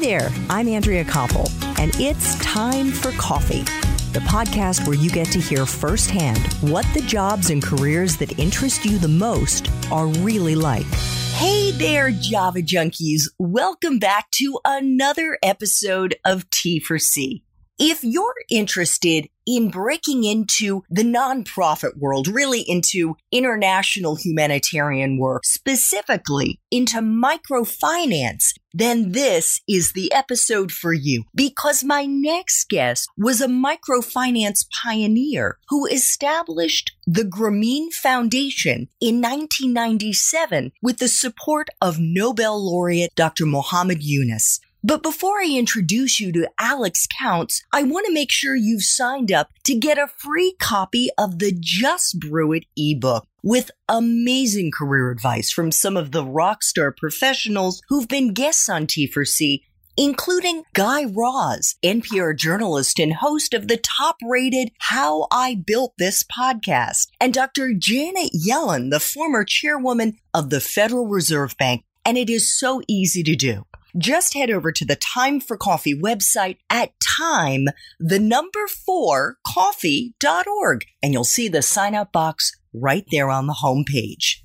Hi there, I'm Andrea Koppel, and it's time for Coffee, the podcast where you get to hear firsthand what the jobs and careers that interest you the most are really like. Hey there, Java junkies. Welcome back to another episode of T4C. If you're interested in breaking into the nonprofit world, really into international humanitarian work, specifically into microfinance, then this is the episode for you, because my next guest was a microfinance pioneer who established the Grameen Foundation in 1997 with the support of Nobel laureate Dr. Muhammad Yunus. But before I introduce you to Alex Counts, I want to make sure you've signed up to get a free copy of the Just Brew It ebook with amazing career advice from some of the rock star professionals who've been guests on T4C, including Guy Raz, NPR journalist and host of the top-rated How I Built This podcast, and Dr. Janet Yellen, the former chairwoman of the Federal Reserve Bank. And it is so easy to do. Just head over to the Time for Coffee website at time4coffee.org, and you'll see the sign-up box right there on the homepage.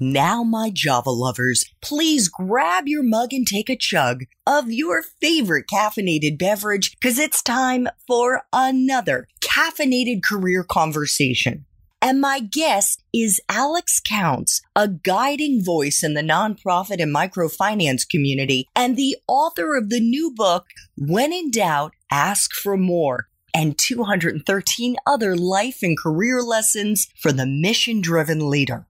Now, my Java lovers, please grab your mug and take a chug of your favorite caffeinated beverage, because it's time for another caffeinated career conversation. And my guest is Alex Counts, a guiding voice in the nonprofit and microfinance community, and the author of the new book, When in Doubt, Ask for More, and 213 other life and career lessons for the mission-driven leader.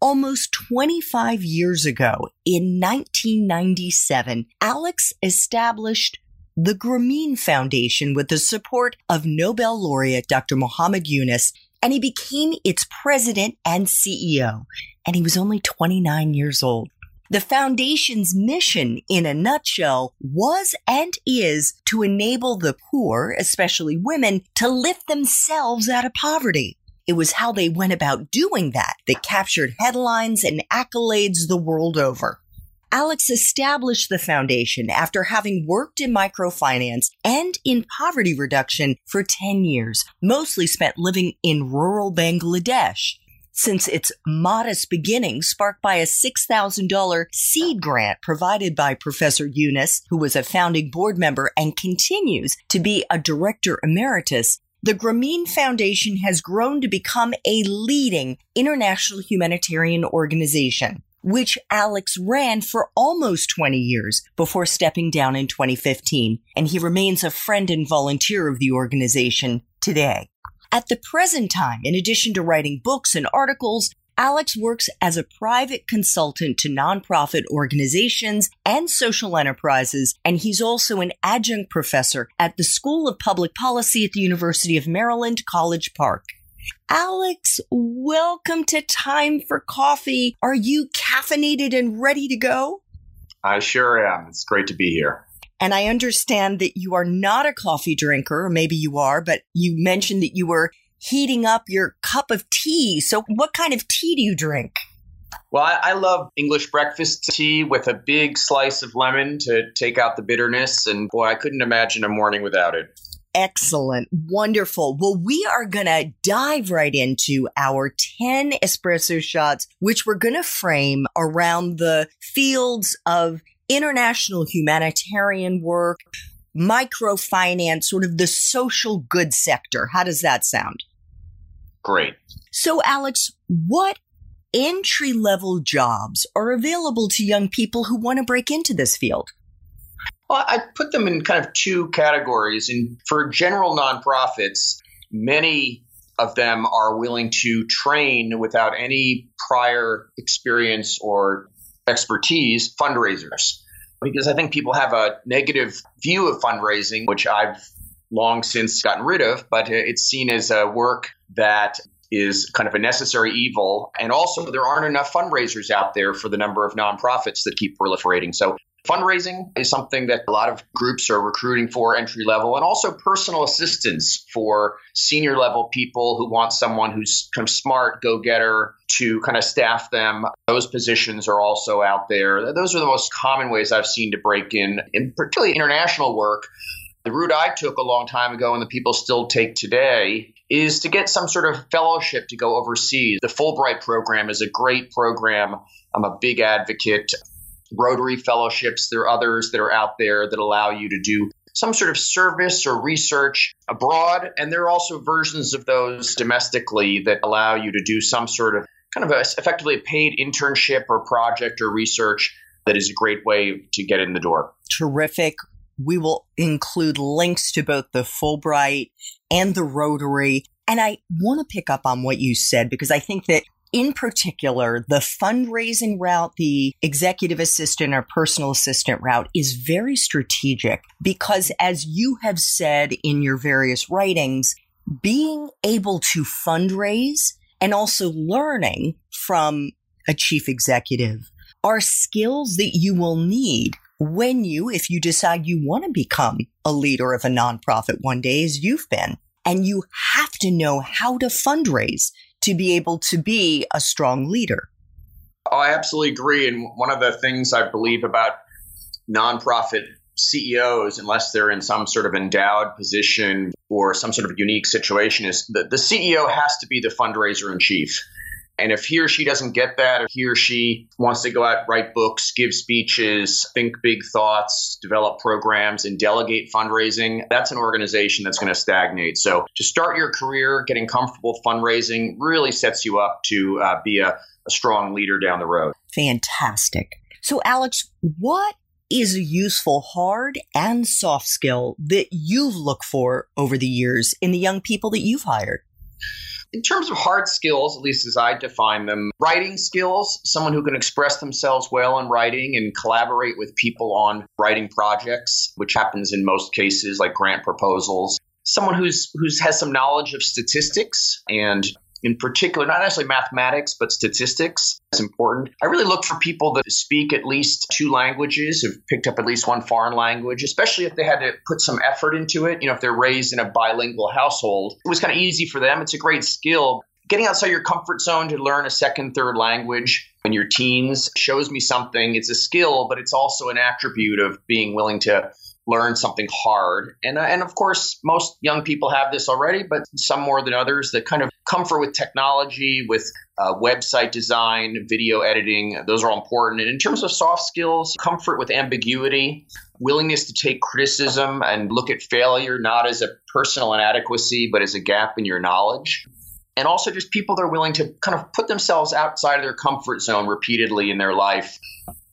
Almost 25 years ago, in 1997, Alex established the Grameen Foundation with the support of Nobel laureate Dr. Muhammad Yunus, and he became its president and CEO, and he was only 29 years old. The foundation's mission, in a nutshell, was and is to enable the poor, especially women, to lift themselves out of poverty. It was how they went about doing that that captured headlines and accolades the world over. Alex established the foundation after having worked in microfinance and in poverty reduction for 10 years, mostly spent living in rural Bangladesh. Since its modest beginning, sparked by a $6,000 seed grant provided by Professor Yunus, who was a founding board member and continues to be a director emeritus, the Grameen Foundation has grown to become a leading international humanitarian organization, which Alex ran for almost 20 years before stepping down in 2015, and he remains a friend and volunteer of the organization today. At the present time, in addition to writing books and articles, Alex works as a private consultant to nonprofit organizations and social enterprises, and he's also an adjunct professor at the School of Public Policy at the University of Maryland, College Park. Alex, welcome to Time for Coffee. Are you caffeinated and ready to go? I sure am. It's great to be here. And I understand that you are not a coffee drinker, or maybe you are, but you mentioned that you were heating up your cup of tea. So what kind of tea do you drink? Well, I love English breakfast tea with a big slice of lemon to take out the bitterness. And boy, I couldn't imagine a morning without it. Excellent. Wonderful. Well, we are going to dive right into our 10 espresso shots, which we're going to frame around the fields of international humanitarian work, microfinance, sort of the social good sector. How does that sound? Great. So, Alex, what entry-level jobs are available to young people who want to break into this field? Well, I put them in kind of two categories. And for general nonprofits, many of them are willing to train without any prior experience or expertise fundraisers, because I think people have a negative view of fundraising, which I've long since gotten rid of, but it's seen as a work that is kind of a necessary evil. And also, there aren't enough fundraisers out there for the number of nonprofits that keep proliferating. So Fundraising is something that a lot of groups are recruiting for entry level, and also personal assistance for senior level people who want someone who's kind of smart, go-getter to kind of staff them. Those positions are also out there. Those are the most common ways I've seen to break in particularly international work. The route I took a long time ago and the people still take today is to get some sort of fellowship to go overseas. The Fulbright program is a great program. I'm a big advocate. Rotary fellowships, there are others that are out there that allow you to do some sort of service or research abroad. And there are also versions of those domestically that allow you to do some sort of kind of effectively a paid internship or project or research that is a great way to get in the door. Terrific. We will include links to both the Fulbright and the Rotary. And I want to pick up on what you said, because I think that in particular, the fundraising route, the executive assistant or personal assistant route is very strategic because, as you have said in your various writings, being able to fundraise and also learning from a chief executive are skills that you will need when you, if you decide you want to become a leader of a nonprofit one day, as you've been, and you have to know how to fundraise to be able to be a strong leader. Oh, I absolutely agree. And one of the things I believe about nonprofit CEOs, unless they're in some sort of endowed position or some sort of unique situation, is that the CEO has to be the fundraiser in chief. And if he or she doesn't get that, if he or she wants to go out, write books, give speeches, think big thoughts, develop programs, and delegate fundraising, that's an organization that's going to stagnate. So to start your career, getting comfortable with fundraising really sets you up to be a strong leader down the road. Fantastic. So Alex, what is a useful hard and soft skill that you've looked for over the years in the young people that you've hired? In terms of hard skills, at least as I define them, writing skills, someone who can express themselves well in writing and collaborate with people on writing projects, which happens in most cases, like grant proposals. Someone who's has some knowledge of statistics, and in particular, not necessarily mathematics, but statistics is important. I really look for people that speak at least two languages, have picked up at least one foreign language, especially if they had to put some effort into it. You know, if they're raised in a bilingual household, it was kind of easy for them. It's a great skill. Getting outside your comfort zone to learn a second, third language in your teens shows me something. It's a skill, but it's also an attribute of being willing to learn something hard. And of course, most young people have this already, but some more than others, the kind of comfort with technology, with website design, video editing, those are all important. And in terms of soft skills, comfort with ambiguity, willingness to take criticism and look at failure, not as a personal inadequacy, but as a gap in your knowledge. And also just people that are willing to kind of put themselves outside of their comfort zone repeatedly in their life.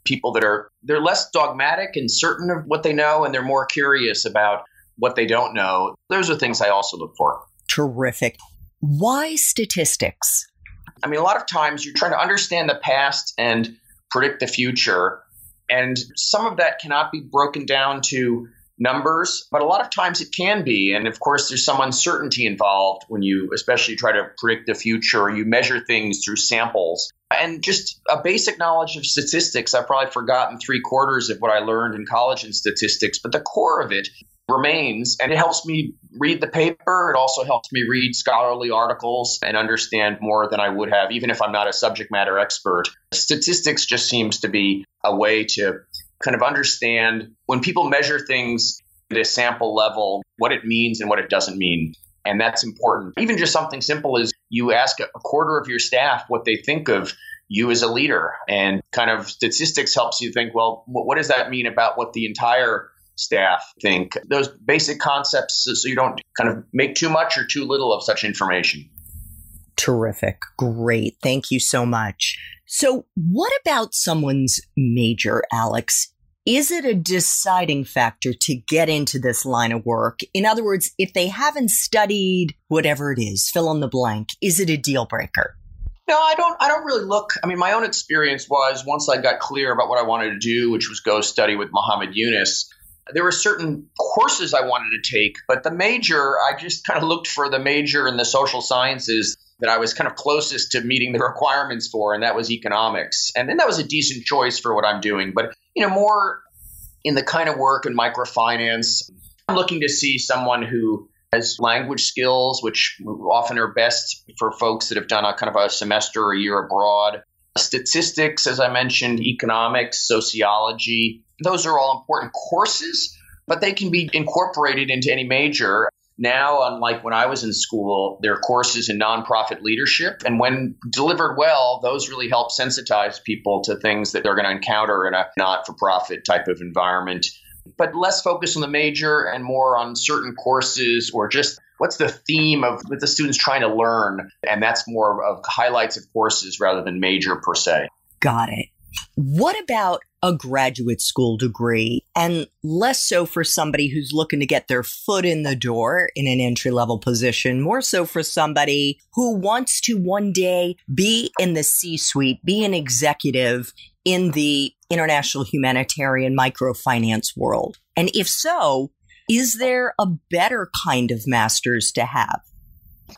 People that they're less dogmatic and certain of what they know, and they're more curious about what they don't know. Those are things I also look for. Terrific. Why statistics? I mean, a lot of times you're trying to understand the past and predict the future. And some of that cannot be broken down to numbers, but a lot of times it can be. And of course, there's some uncertainty involved when you especially try to predict the future, or you measure things through samples. And just a basic knowledge of statistics, I've probably forgotten 3/4 of what I learned in college in statistics, but the core of it remains, and it helps me read the paper. It also helps me read scholarly articles and understand more than I would have, even if I'm not a subject matter expert. Statistics just seems to be a way to kind of understand when people measure things at a sample level, what it means and what it doesn't mean. And that's important. Even just something simple is you ask a quarter of your staff what they think of you as a leader, and kind of statistics helps you think, well, what does that mean about what the entire staff think? Those basic concepts so you don't kind of make too much or too little of such information. Terrific. Great. Thank you so much. So what about someone's major, Alex? Is it a deciding factor to get into this line of work? In other words, if they haven't studied whatever it is, fill in the blank, is it a deal breaker? No, I don't really look. I mean, my own experience was once I got clear about what I wanted to do, which was go study with Muhammad Yunus, there were certain courses I wanted to take, but the major, I just kind of looked for the major in the social sciences that I was kind of closest to meeting the requirements for, and that was economics. And that was a decent choice for what I'm doing. But, you know, more in the kind of work in microfinance, I'm looking to see someone who has language skills, which often are best for folks that have done a kind of a semester or a year abroad. Statistics, as I mentioned, economics, sociology, those are all important courses, but they can be incorporated into any major. Now, unlike when I was in school, there are courses in nonprofit leadership. And when delivered well, those really help sensitize people to things that they're going to encounter in a not-for-profit type of environment. But less focus on the major and more on certain courses or just what's the theme of what the student's trying to learn. And that's more of highlights of courses rather than major per se. Got it. What about a graduate school degree, and less so for somebody who's looking to get their foot in the door in an entry-level position, more so for somebody who wants to one day be in the C-suite, be an executive in the international humanitarian microfinance world? And if so, is there a better kind of master's to have?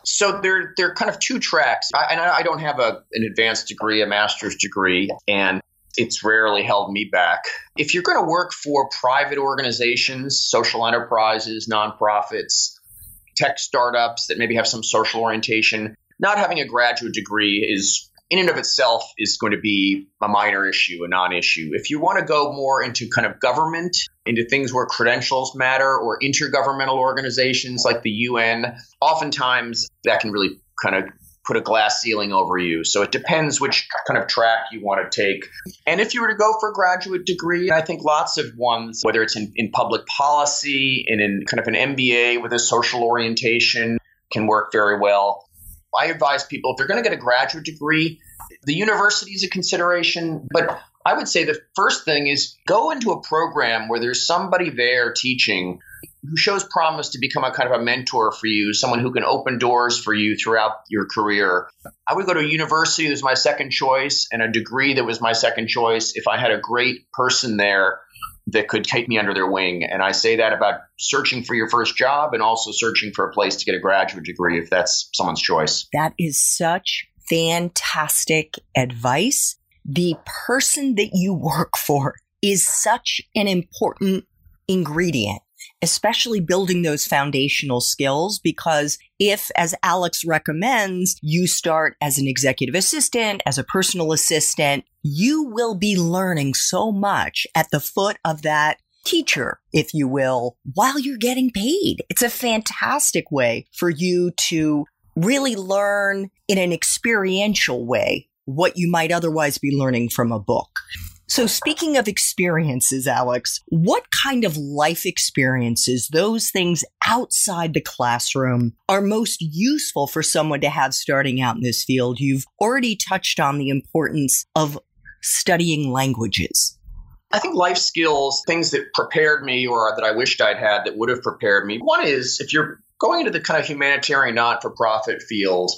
So there are kind of two tracks. I don't have an advanced degree, a master's degree, and it's rarely held me back. If you're going to work for private organizations, social enterprises, nonprofits, tech startups that maybe have some social orientation, not having a graduate degree is in and of itself is going to be a minor issue, a non-issue. If you want to go more into kind of government, into things where credentials matter or intergovernmental organizations like the UN, oftentimes that can really kind of put a glass ceiling over you. So it depends which kind of track you want to take. And if you were to go for a graduate degree, I think lots of ones, whether it's in public policy and in kind of an MBA with a social orientation, can work very well. I advise people, if they're going to get a graduate degree, the university is a consideration, but I would say the first thing is go into a program where there's somebody there teaching who shows promise to become a kind of a mentor for you, someone who can open doors for you throughout your career. I would go to a university that was my second choice and a degree that was my second choice if I had a great person there that could take me under their wing. And I say that about searching for your first job and also searching for a place to get a graduate degree if that's someone's choice. That is such fantastic advice. The person that you work for is such an important ingredient, especially building those foundational skills, because if, as Alex recommends, you start as an executive assistant, as a personal assistant, you will be learning so much at the foot of that teacher, if you will, while you're getting paid. It's a fantastic way for you to really learn in an experiential way what you might otherwise be learning from a book. So speaking of experiences, Alex, what kind of life experiences, those things outside the classroom, are most useful for someone to have starting out in this field? You've already touched on the importance of studying languages. I think life skills, things that prepared me or that I wished I'd had that would have prepared me. One is, if you're going into the kind of humanitarian not-for-profit field,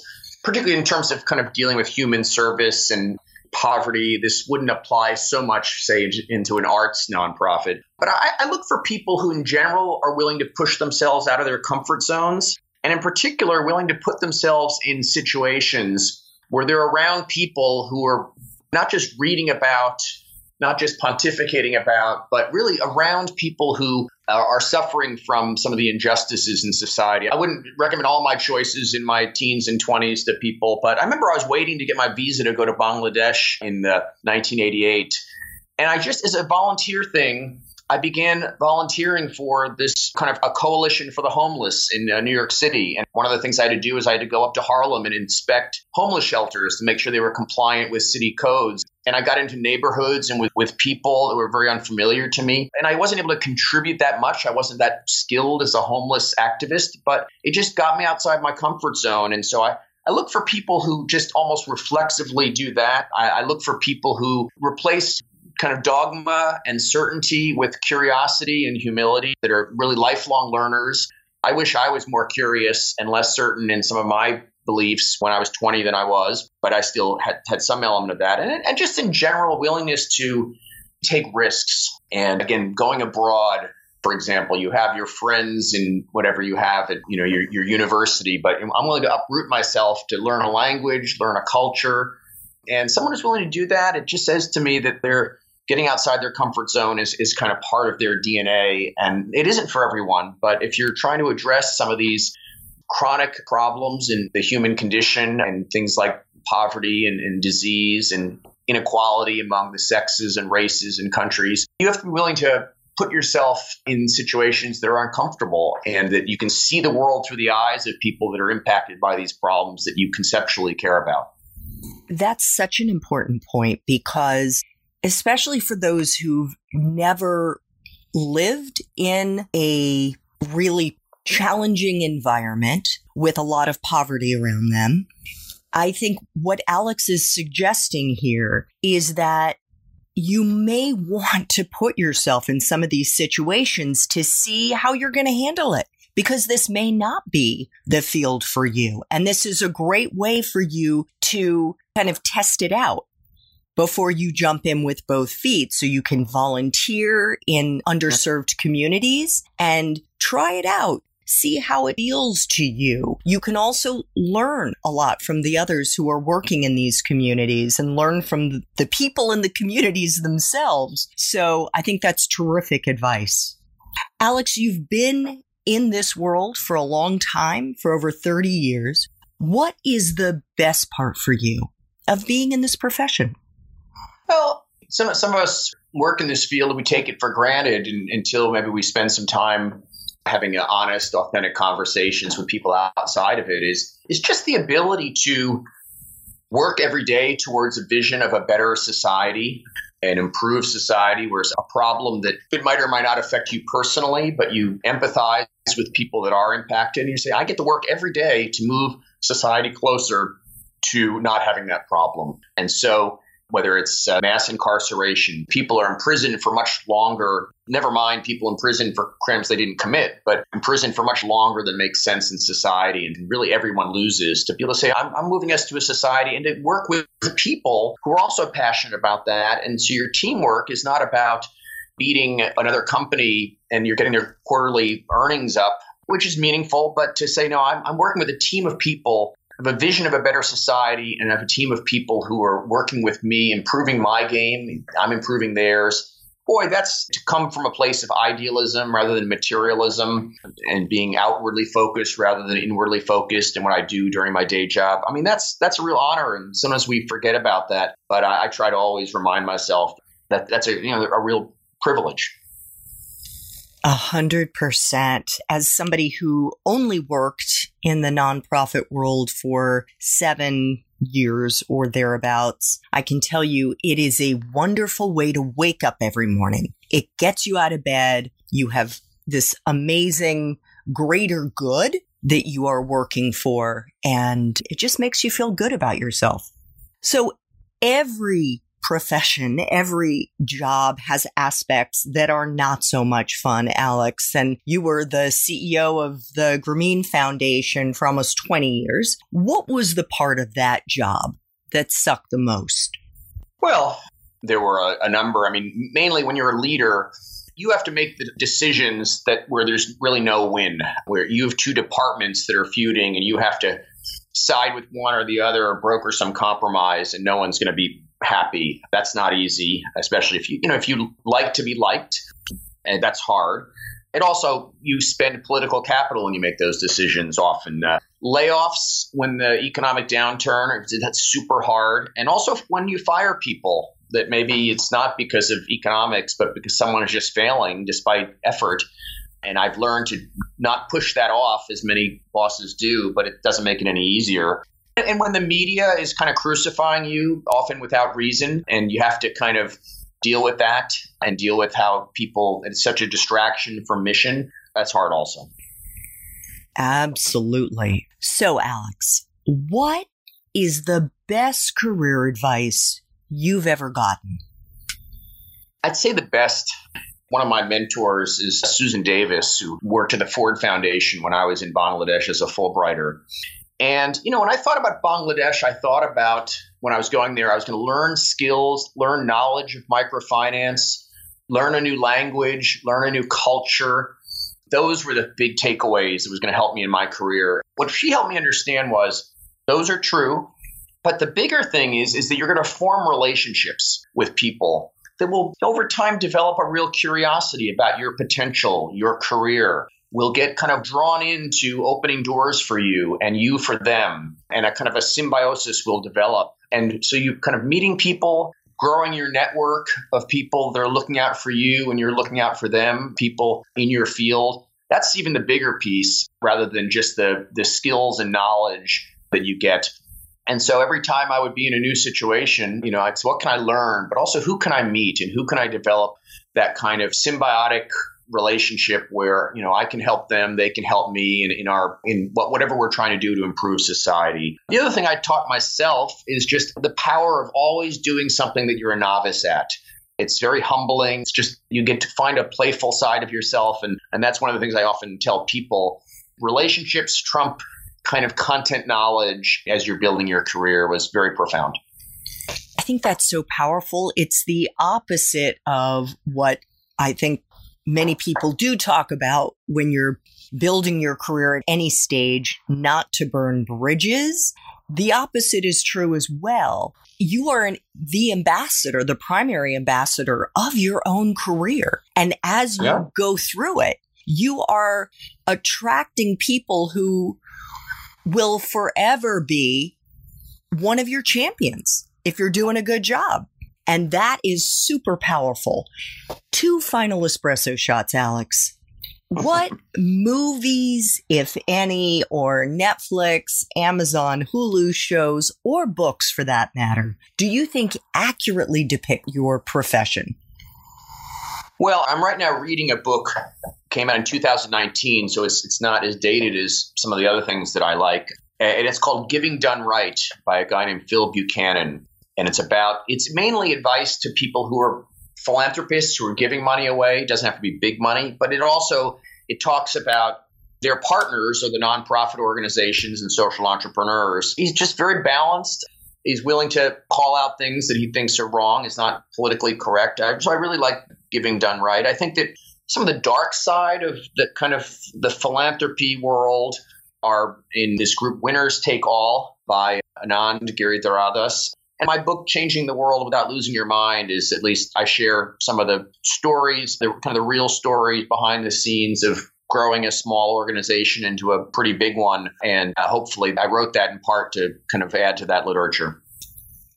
particularly in terms of kind of dealing with human service and poverty, this wouldn't apply so much, say, into an arts nonprofit. But I look for people who in general are willing to push themselves out of their comfort zones, and in particular, willing to put themselves in situations where they're around people who are not just reading about, not just pontificating about, but really around people who are suffering from some of the injustices in society. I wouldn't recommend all my choices in my teens and 20s to people, but I remember I was waiting to get my visa to go to Bangladesh in 1988. And I just, as a volunteer thing, I began volunteering for this kind of a coalition for the homeless in New York City. And one of the things I had to do is I had to go up to Harlem and inspect homeless shelters to make sure they were compliant with city codes. And I got into neighborhoods and with people that were very unfamiliar to me. And I wasn't able to contribute that much. I wasn't that skilled as a homeless activist, but it just got me outside my comfort zone. And so I look for people who just almost reflexively do that. I look for people who replace kind of dogma and certainty with curiosity and humility, that are really lifelong learners. I wish I was more curious and less certain in some of my beliefs when I was 20 than I was, but I still had some element of that. And just in general, willingness to take risks. And again, going abroad, for example, you have your friends and whatever you have at your university, but I'm willing to uproot myself to learn a language, learn a culture. And someone who's willing to do that, it just says to me that they're getting outside their comfort zone is kind of part of their DNA. And it isn't for everyone, but if you're trying to address some of these chronic problems in the human condition and things like poverty and disease and inequality among the sexes and races and countries, you have to be willing to put yourself in situations that are uncomfortable and that you can see the world through the eyes of people that are impacted by these problems that you conceptually care about. That's such an important point, because especially for those who've never lived in a really challenging environment with a lot of poverty around them, I think what Alex is suggesting here is that you may want to put yourself in some of these situations to see how you're going to handle it, because this may not be the field for you. And this is a great way for you to kind of test it out before you jump in with both feet, so you can volunteer in underserved communities and try it out. See how it feels to you. You can also learn a lot from the others who are working in these communities and learn from the people in the communities themselves. So I think that's terrific advice. Alex, you've been in this world for a long time, for over 30 years. What is the best part for you of being in this profession? Well, some of us work in this field and we take it for granted until maybe we spend some time having honest, authentic conversations with people outside of it is just the ability to work every day towards a vision of a better society, an improved society, where it's a problem that it might or might not affect you personally, but you empathize with people that are impacted. And you say, I get to work every day to move society closer to not having that problem. And so whether it's mass incarceration, people are imprisoned for much longer, never mind people in prison for crimes they didn't commit, but imprisoned for much longer than makes sense in society. And really everyone loses. To be able to say, I'm moving us to a society, and to work with people who are also passionate about that. And so your teamwork is not about beating another company and you're getting their quarterly earnings up, which is meaningful. But to say, no, I'm working with a team of people, of a vision of a better society, and of a team of people who are working with me, improving my game, I'm improving theirs. Boy, that's to come from a place of idealism rather than materialism, and being outwardly focused rather than inwardly focused. And what I do during my day job, I mean, that's a real honor. And sometimes we forget about that, but I try to always remind myself that that's a real privilege. 100%. As somebody who only worked in the nonprofit world for 7 years or thereabouts, I can tell you it is a wonderful way to wake up every morning. It gets you out of bed. You have this amazing greater good that you are working for, and it just makes you feel good about yourself. So every profession, every job has aspects that are not so much fun, Alex. And you were the CEO of the Grameen Foundation for almost 20 years. What was the part of that job that sucked the most? Well, there were a number. I mean, mainly when you're a leader, you have to make the decisions where there's really no win, where you have two departments that are feuding and you have to side with one or the other or broker some compromise, and no one's going to be happy. That's not easy, especially if you like to be liked, and that's hard. And also, you spend political capital when you make those decisions. Often layoffs when the economic downturn, that's super hard. And also when you fire people, that maybe it's not because of economics, but because someone is just failing despite effort. And I've learned to not push that off as many bosses do, but it doesn't make it any easier. And when the media is kind of crucifying you, often without reason, and you have to kind of deal with that and deal with how people, it's such a distraction from mission, that's hard also. Absolutely. So, Alex, what is the best career advice you've ever gotten? I'd say the best. One of my mentors is Susan Davis, who worked at the Ford Foundation when I was in Bangladesh as a Fulbrighter. And, when I thought about Bangladesh, I thought about when I was going there, I was going to learn skills, learn knowledge of microfinance, learn a new language, learn a new culture. Those were the big takeaways that was going to help me in my career. What she helped me understand was those are true. But the bigger thing is that you're going to form relationships with people that will over time develop a real curiosity about your potential, your career, will get kind of drawn into opening doors for you and you for them. And a kind of a symbiosis will develop. And so you kind of meeting people, growing your network of people that are looking out for you and you're looking out for them, people in your field. That's even the bigger piece rather than just the skills and knowledge that you get. And so every time I would be in a new situation, you know, it's what can I learn, but also who can I meet and who can I develop that kind of symbiotic relationship where, you know, I can help them, they can help me in whatever we're trying to do to improve society. The other thing I taught myself is just the power of always doing something that you're a novice at. It's very humbling. It's just you get to find a playful side of yourself. And that's one of the things I often tell people. Relationships trump kind of content knowledge as you're building your career was very profound. I think that's so powerful. It's the opposite of what I think many people do talk about when you're building your career at any stage, not to burn bridges. The opposite is true as well. You are the ambassador, the primary ambassador of your own career. And as you go through it, you are attracting people who will forever be one of your champions if you're doing a good job. And that is super powerful. Two final espresso shots, Alex. What movies, if any, or Netflix, Amazon, Hulu shows, or books for that matter, do you think accurately depict your profession? Well, I'm right now reading a book, came out in 2019, so it's not as dated as some of the other things that I like. And it's called Giving Done Right by a guy named Phil Buchanan. And it's mainly advice to people who are philanthropists who are giving money away. It doesn't have to be big money, but it talks about their partners or the nonprofit organizations and social entrepreneurs. He's just very balanced. He's willing to call out things that he thinks are wrong. It's not politically correct. So I really like Giving Done Right. I think that some of the dark side of the kind of the philanthropy world are in this group Winners Take All by Anand Giridharadas. And my book, Changing the World Without Losing Your Mind, is at least I share some of the stories, the kind of the real stories behind the scenes of growing a small organization into a pretty big one. And hopefully I wrote that in part to kind of add to that literature.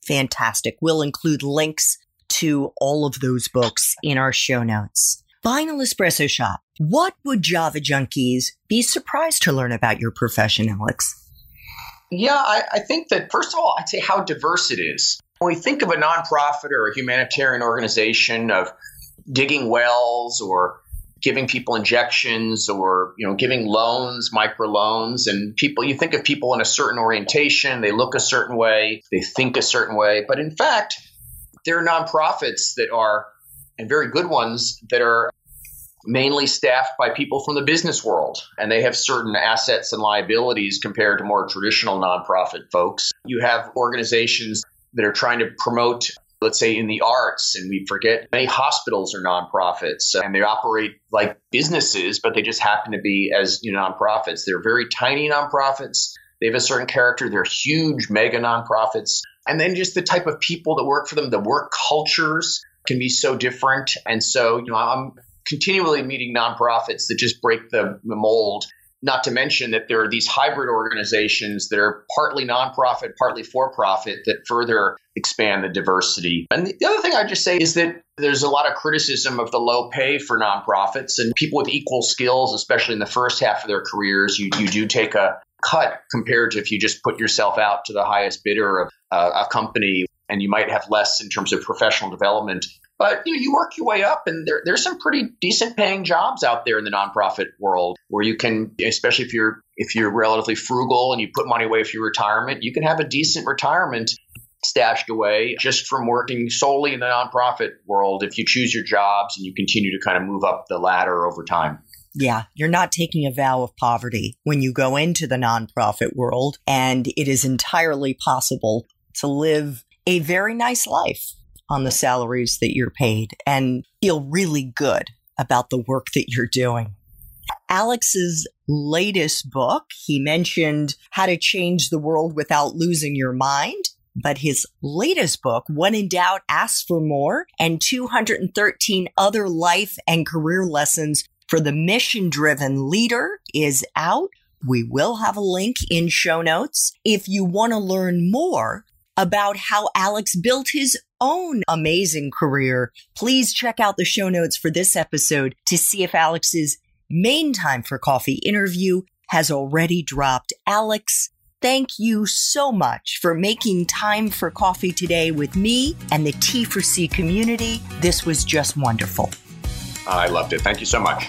Fantastic. We'll include links to all of those books in our show notes. Final espresso shot. What would Java junkies be surprised to learn about your profession, Alex? Yeah, I think that, first of all, I'd say how diverse it is. When we think of a nonprofit or a humanitarian organization of digging wells or giving people injections or, you know, giving loans, microloans, and people, you think of people in a certain orientation, they look a certain way, they think a certain way. But in fact, there are nonprofits that are, and very good ones, that are mainly staffed by people from the business world, and they have certain assets and liabilities compared to more traditional nonprofit folks. You have organizations that are trying to promote, let's say, in the arts, and we forget many hospitals are nonprofits, and they operate like businesses, but they just happen to be as, you know, nonprofits. They're very tiny nonprofits. They have a certain character. They're huge mega nonprofits. And then just the type of people that work for them, the work cultures can be so different. And so, you know, I'm continually meeting nonprofits that just break the mold, not to mention that there are these hybrid organizations that are partly nonprofit, partly for-profit that further expand the diversity. And the other thing I'd just say is that there's a lot of criticism of the low pay for nonprofits, and people with equal skills, especially in the first half of their careers, you do take a cut compared to if you just put yourself out to the highest bidder of a company, and you might have less in terms of professional development. But you know, you work your way up, and there's some pretty decent paying jobs out there in the nonprofit world where you can, especially if you're relatively frugal and you put money away for your retirement, you can have a decent retirement stashed away just from working solely in the nonprofit world if you choose your jobs and you continue to kind of move up the ladder over time. Yeah, you're not taking a vow of poverty when you go into the nonprofit world, and it is entirely possible to live a very nice life on the salaries that you're paid and feel really good about the work that you're doing. Alex's latest book, he mentioned How to Change the World Without Losing Your Mind, But his latest book, When in Doubt, Ask for More, and 213 Other Life and Career Lessons for the Mission-Driven Leader is out. We will have a link in show notes. If you want to learn more about how Alex built his own amazing career, please check out the show notes for this episode to see if Alex's Main Time for Coffee interview has already dropped. Alex, thank you so much for making time for coffee today with me and the T4C community. This was just wonderful. I loved it. Thank you so much.